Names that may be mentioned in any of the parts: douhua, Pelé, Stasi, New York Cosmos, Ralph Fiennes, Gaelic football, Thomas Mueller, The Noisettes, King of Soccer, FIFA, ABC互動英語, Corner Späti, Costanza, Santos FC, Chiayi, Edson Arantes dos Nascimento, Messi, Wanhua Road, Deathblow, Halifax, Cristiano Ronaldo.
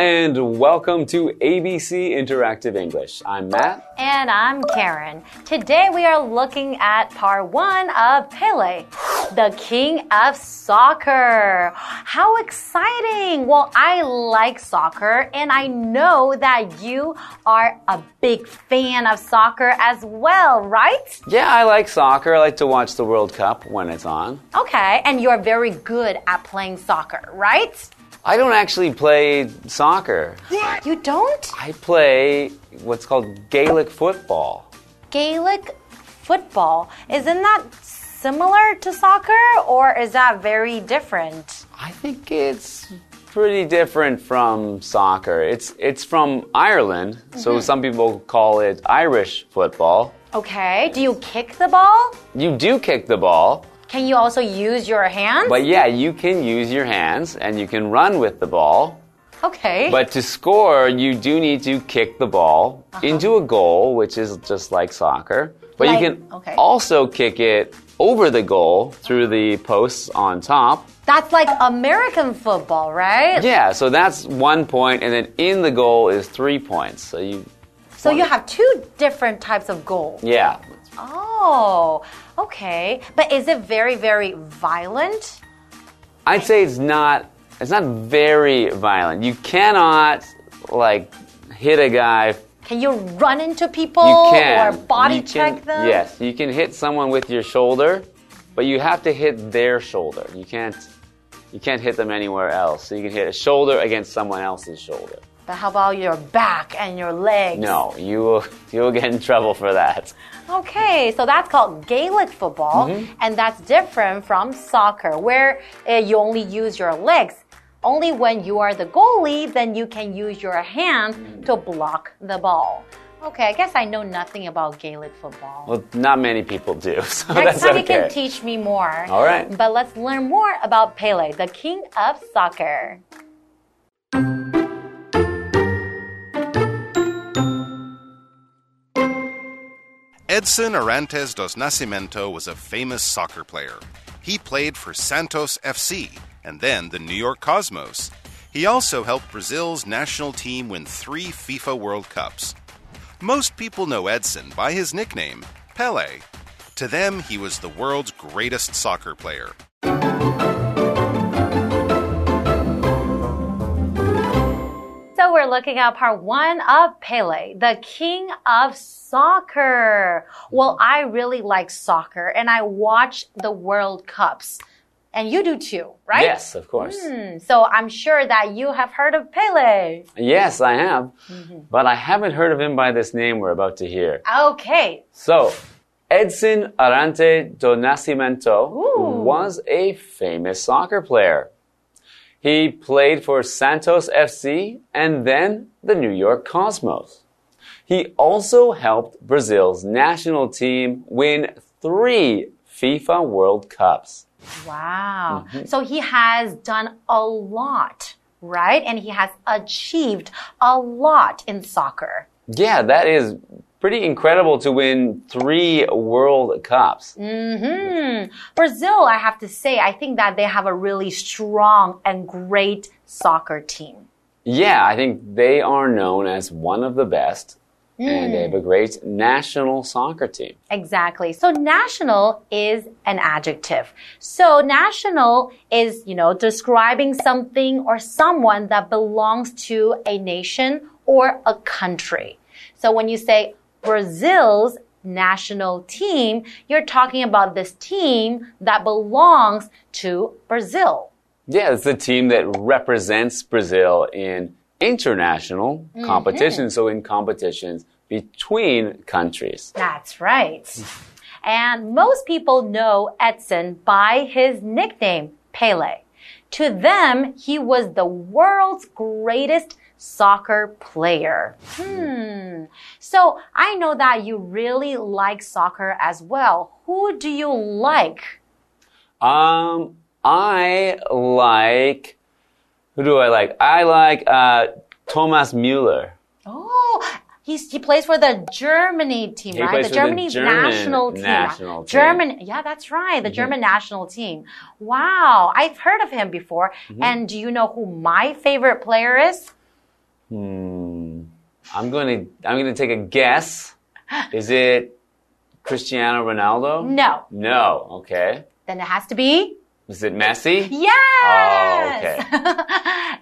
and welcome to ABC Interactive English. I'm Matt. And I'm Karen. Today we are looking at part one of Pele, the king of soccer. How exciting! Well, I like soccer, and I know that you are a big fan of soccer as well, right? Yeah, I like soccer. I like to watch the World Cup when it's on. Okay, and you're very good at playing soccer, right?I don't actually play soccer. What? You don't? I play what's called Gaelic football. Gaelic football? Isn't that similar to soccer, or is that very different? I think it's pretty different from soccer. It's from Ireland, so some people call it Irish football. Okay. Do you kick the ball? You do kick the ball.Can you also use your hands? But yeah, you can use your hands and you can run with the ball. Okay. But to score, you do need to kick the ball into a goal, which is just like soccer. But like, you can also kick it over the goal through the posts on top. That's like American football, right? Yeah, so that's 1 point, and then in the goal is 3 points. So you have two different types of goals. Yeah.Oh, okay. But is it very, very violent? I'd say it's not very violent. You cannot, like, hit a guy. Can you run into people or body check them? Yes, you can hit someone with your shoulder, but you have to hit their shoulder. You can't hit them anywhere else. So you can hit a shoulder against someone else's shoulder.How about your back and your legs? No, you will get in trouble for that. Okay, so that's called Gaelic football, and that's different from soccer, where you only use your legs. Only when you are the goalie, then you can use your hand to block the ball. Okay, I guess I know nothing about Gaelic football. Well, not many people do, so that's okay. Next time you can teach me more. All right. But let's learn more about Pele, the king of soccer.Edson Arantes dos Nascimento was a famous soccer player. He played for Santos FC and then the New York Cosmos. He also helped Brazil's national team win 3 FIFA World Cups. Most people know Edson by his nickname, Pelé. To them, he was the world's greatest soccer player.So we're looking at part one of Pele, the king of soccer. Well, I really like soccer, and I watch the World Cups. And you do too, right? Yes, of course. So I'm sure that you have heard of Pele. Yes, I have. But I haven't heard of him by this name we're about to hear. Okay. So, Edson Arantes do Nascimento was a famous soccer player.He played for Santos FC and then the New York Cosmos. He also helped Brazil's national team win 3 FIFA World Cups. Wow. So he has done a lot, right? And he has achieved a lot in soccer. Yeah, that is pretty incredible to win 3 World Cups. Brazil, I have to say, I think that they have a really strong and great soccer team. Yeah, I think they are known as one of the best, and they have a great national soccer team. Exactly. So national is an adjective. So national is, you know, describing something or someone that belongs to a nation or a country. So when you say,Brazil's national team, you're talking about this team that belongs to Brazil. Yeah, it's the team that represents Brazil in international competitions, so in competitions between countries. That's right. And most people know Edson by his nickname, Pelé. To them, he was the world's greatest soccer player. So I know that you really like soccer as well. Who do you like? I like Thomas Mueller. Oh, he plays for the Germany team, right? Plays the Germany's national team. Yeah, that's right. The German national team. Wow, I've heard of him before. And do you know who my favorite player is? I'm gonna take a guess. Is it Cristiano Ronaldo? No. No. Okay. Then it has to be. Is it Messi? Yes! Oh, okay.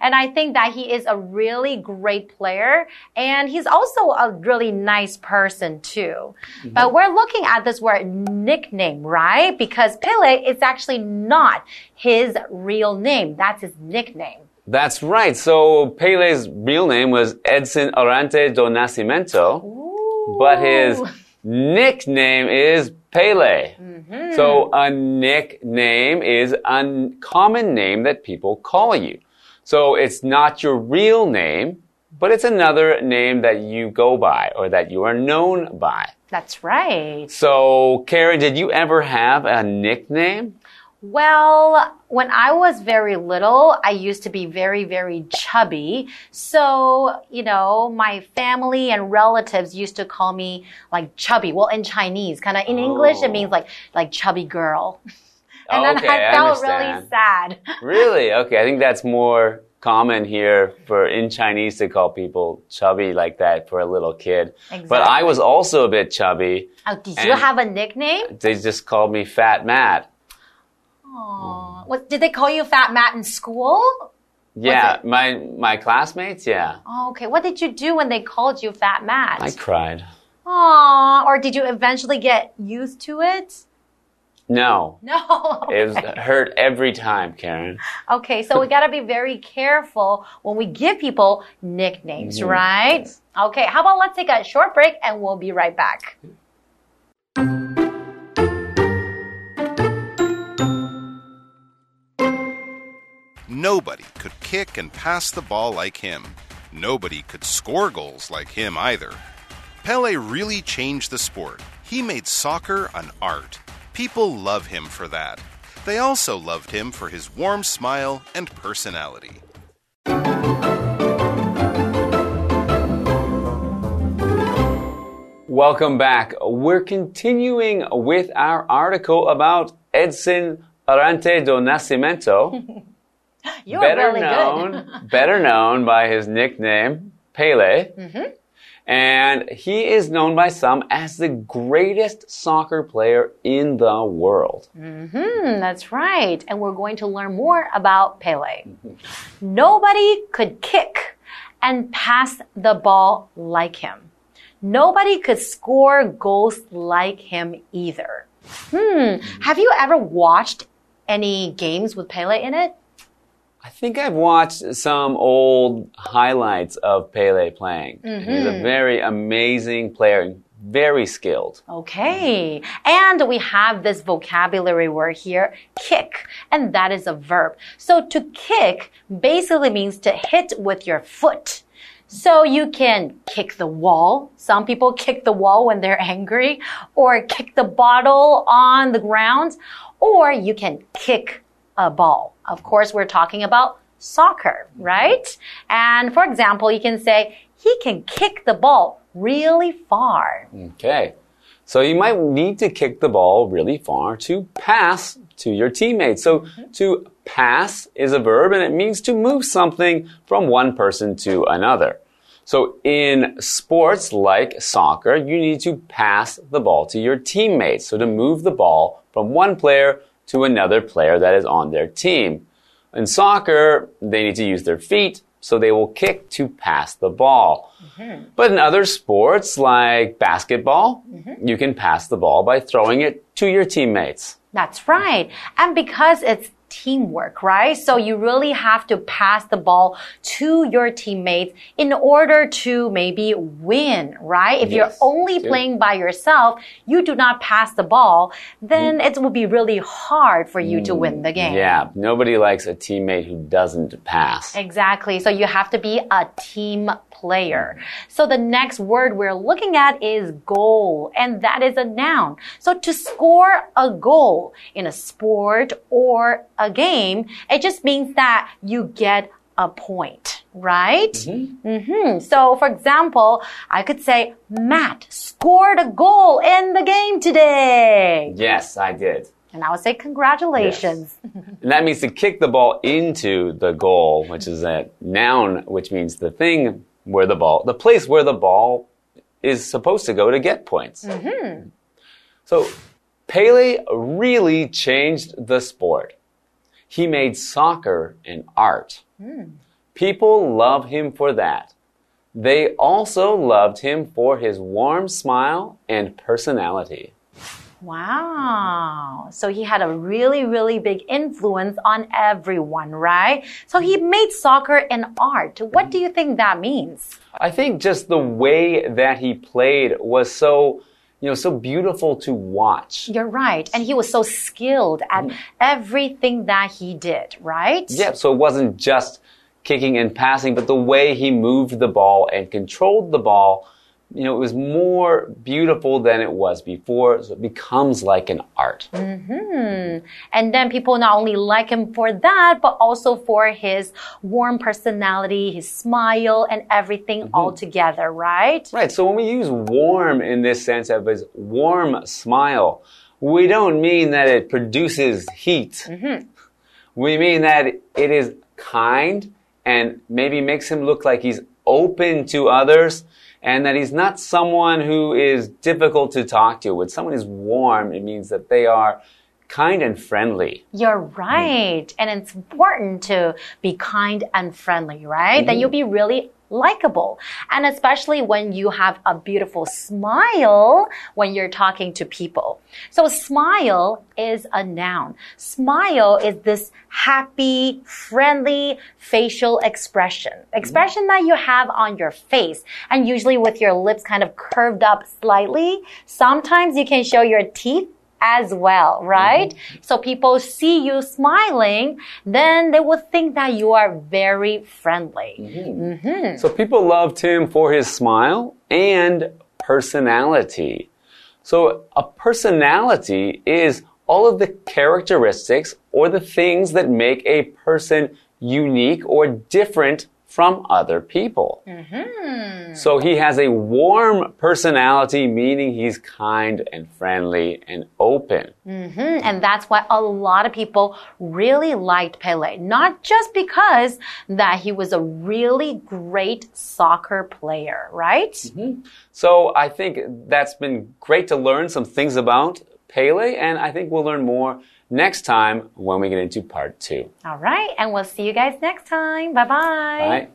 And I think that he is a really great player. And he's also a really nice person, too. Mm-hmm. But we're looking at this word nickname, right? Because Pele is actually not his real name. That's his nickname. That's right. So Pele's real name was Edson Arantes dos Nascimento. Ooh. But his nickname is Pele. Mm-hmm. So a nickname is a common name that people call you. So it's not your real name, but it's another name that you go by or that you are known by. That's right. So, Kara, did you ever have a nickname? Well, when I was very little, I used to be very, very chubby. So, you know, my family and relatives used to call me like chubby. Well, in Chinese, kind of in English, it means like chubby girl. And then I felt really sad. Really? Okay. I think that's more common here for in Chinese to call people chubby like that for a little kid. Exactly. But I was also a bit chubby. Oh, did you have a nickname? They just called me Fat Matt. Aww. What, did they call you Fat Matt in school? Yeah, my classmates, yeah. Oh, okay. What did you do when they called you Fat Matt? I cried. Aww. Or did you eventually get used to it? No. Okay. It hurt every time, Karen. Okay, so we got to be very careful when we give people nicknames, right? Yes. Okay, how about let's take a short break and we'll be right back. Nobody could kick and pass the ball like him. Nobody could score goals like him either. Pele really changed the sport. He made soccer an art. People love him for that. They also loved him for his warm smile and personality. Welcome back. We're continuing with our article about Edson Arantes do Nascimento. You are really good. Better known by his nickname, Pele. Mm-hmm. And he is known by some as the greatest soccer player in the world. Mm-hmm, that's right. And we're going to learn more about Pele. Mm-hmm. Nobody could kick and pass the ball like him. Nobody could score goals like him either. Have you ever watched any games with Pele in it? I think I've watched some old highlights of Pele playing. Mm-hmm. He's a very amazing player, very skilled. Okay. And we have this vocabulary word here, kick, and that is a verb. So to kick basically means to hit with your foot. So you can kick the wall. Some people kick the wall when they're angry, or kick the bottle on the ground, or you can kick a ball. Of course, we're talking about soccer, right? And for example, you can say, he can kick the ball really far. Okay. So you might need to kick the ball really far to pass to your teammate. So to pass is a verb and it means to move something from one person to another. So in sports like soccer, you need to pass the ball to your teammates. So to move the ball from one player to another player that is on their team. In soccer, they need to use their feet, so they will kick to pass the ball. Mm-hmm. But in other sports like basketball, you can pass the ball by throwing it to your teammates. That's right. And because it's teamwork, right? So you really have to pass the ball to your teammates in order to maybe win, right? If you're only playing by yourself, you do not pass the ball, then it will be really hard for you to win the game. Yeah, nobody likes a teammate who doesn't pass. Exactly. So you have to be a team player. So the next word we're looking at is goal, and that is a noun. So to score a goal in a sport or a game, it just means that you get a point, right? So, for example, I could say, Matt scored a goal in the game today. Yes, I did. And I would say, congratulations. Yes. And that means to kick the ball into the goal, which is a noun, which means the thing where the ball, the place where the ball is supposed to go to get points. Mm-hmm. So Pele really changed the sport. He made soccer an art. Mm. People love him for that. They also loved him for his warm smile and personality. Wow. So he had a really, really big influence on everyone, right? So he made soccer an art. What do you think that means? I think just the way that he played was so, so beautiful to watch. You're right. And he was so skilled at everything that he did, right? Yeah, so it wasn't just kicking and passing, but the way he moved the ball and controlled the ball, it was more beautiful than it was before, so it becomes like an art. Mm-hmm. And then people not only like him for that, but also for his warm personality, his smile, and everything all together, right? Right, so when we use warm in this sense of his warm smile, we don't mean that it produces heat. Mm-hmm. We mean that it is kind and maybe makes him look like he's open to others, and that he's not someone who is difficult to talk to. When someone is warm, it means that they are kind and friendly. You're right. Mm. And it's important to be kind and friendly, right? Mm. Then you'll be really likable. And especially when you have a beautiful smile when you're talking to people. So smile is a noun. Smile is this happy, friendly facial expression. Expression that you have on your face. And usually with your lips kind of curved up slightly. Sometimes you can show your teeth as well, right? Mm-hmm. So people see you smiling, then they will think that you are very friendly. Mm-hmm. Mm-hmm. So people loved him for his smile and personality. So a personality is all of the characteristics or the things that make a person unique or different from other people. Mm-hmm. So he has a warm personality, meaning he's kind and friendly and open. Mm-hmm. And that's why a lot of people really liked Pele. Not just because that he was a really great soccer player, right? Mm-hmm. So I think that's been great to learn some things about Pele, and I think we'll learn more next time when we get into part 2. All right, and we'll see you guys next time. Bye-bye. Bye.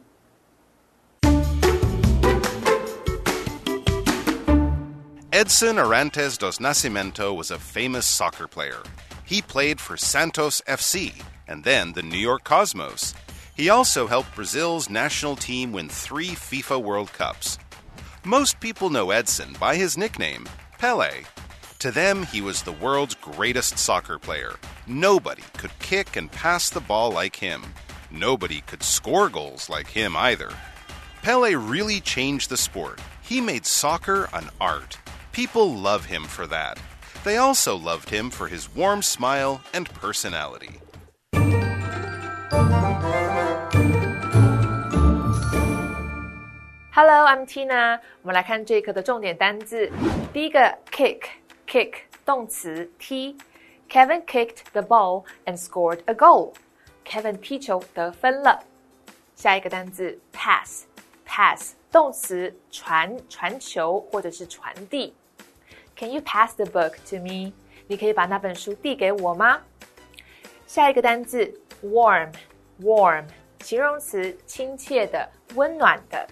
Edson Arantes dos Nascimento was a famous soccer player. He played for Santos FC and then the New York Cosmos. He also helped Brazil's national team win 3 FIFA World Cups. Most people know Edson by his nickname, Pelé. To them, he was the world's greatest soccer player. Nobody could kick and pass the ball like him. Nobody could score goals like him either. Pele really changed the sport. He made soccer an art. People love him for that. They also loved him for his warm smile and personality. Hello, I'm Tina. 我们来看这一课的重点单字。第一个 kick。Kick 动词踢 Kevin kicked the ball and scored a goal. Kevin 踢球得分了。下一个单字 pass. Pass 动词传传球或者是传递。Can you pass the book to me? 你可以把那本书递给我吗？下一个单字 warm. Warm 形容词亲切的温暖的。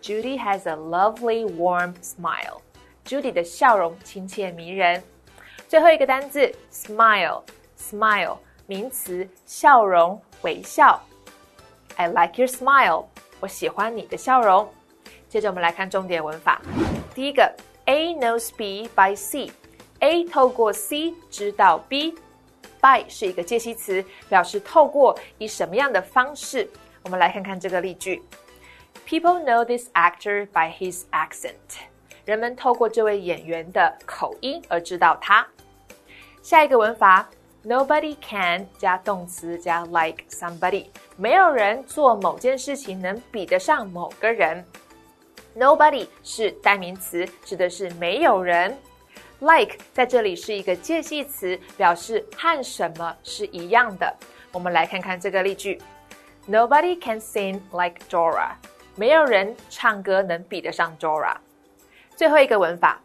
Judy has a lovely warm smile.Judy 的笑容亲切迷人。最后一个单字 smile， smile 名词，笑容，微笑。I like your smile， 我喜欢你的笑容。接着我们来看重点文法。第一个 ，A knows B by C，A 透过 C 知道 B。By 是一个介系词，表示透过以什么样的方式。我们来看看这个例句 ：People know this actor by his accent。人们透过这位演员的口音而知道他。下一个文法 ，nobody can 加动词加 like somebody， 没有人做某件事情能比得上某个人。Nobody 是代名词，指的是没有人。Like 在这里是一个介系词，表示和什么是一样的。我们来看看这个例句 ：Nobody can sing like Dora。没有人唱歌能比得上 Dora。最后一个文法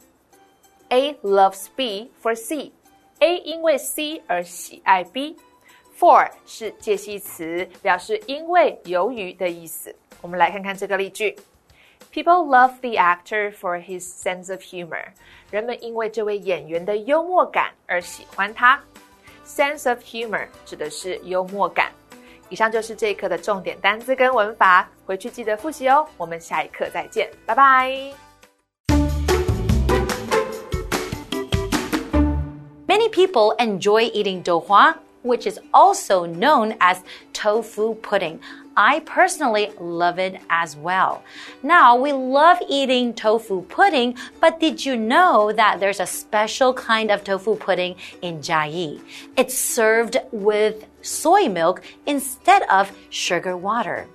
，A loves B for C。A 因为 C 而喜爱 B。For 是介系词，表示因为、由于的意思。我们来看看这个例句 ：People love the actor for his sense of humor。人们因为这位演员的幽默感而喜欢他。Sense of humor 指的是幽默感。以上就是这一课的重点单字跟文法，回去记得复习哦。我们下一课再见，拜拜。Many people enjoy eating douhua, which is also known as tofu pudding. I personally love it as well. Now, we love eating tofu pudding, but did you know that there's a special kind of tofu pudding in Chiayi? It's served with soy milk instead of sugar water.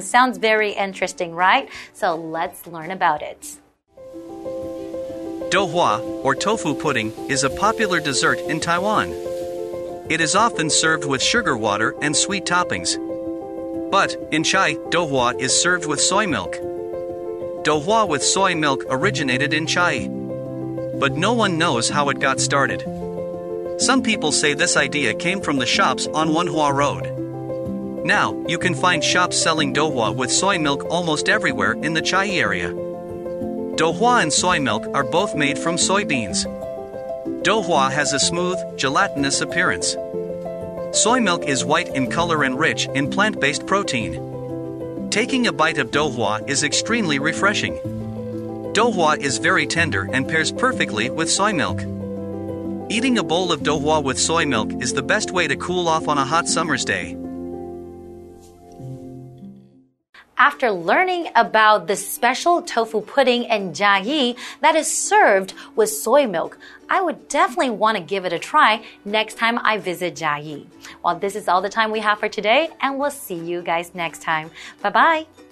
Sounds very interesting, right? So let's learn about it. Douhua, or tofu pudding, is a popular dessert in Taiwan. It is often served with sugar water and sweet toppings.But, in Chiayi, douhua is served with soy milk. Douhua with soy milk originated in Chiayi. But no one knows how it got started. Some people say this idea came from the shops on Wanhua Road. Now, you can find shops selling douhua with soy milk almost everywhere in the Chiayi area. Douhua and soy milk are both made from soybeans. Douhua has a smooth, gelatinous appearance.Soy milk is white in color and rich in plant-based protein. Taking a bite of douhua is extremely refreshing. Douhua is very tender and pairs perfectly with soy milk. Eating a bowl of douhua with soy milk is the best way to cool off on a hot summer's day.After learning about the special tofu pudding in Chiayi that is served with soy milk, I would definitely want to give it a try next time I visit Chiayi. Well, this is all the time we have for today, and we'll see you guys next time. Bye-bye!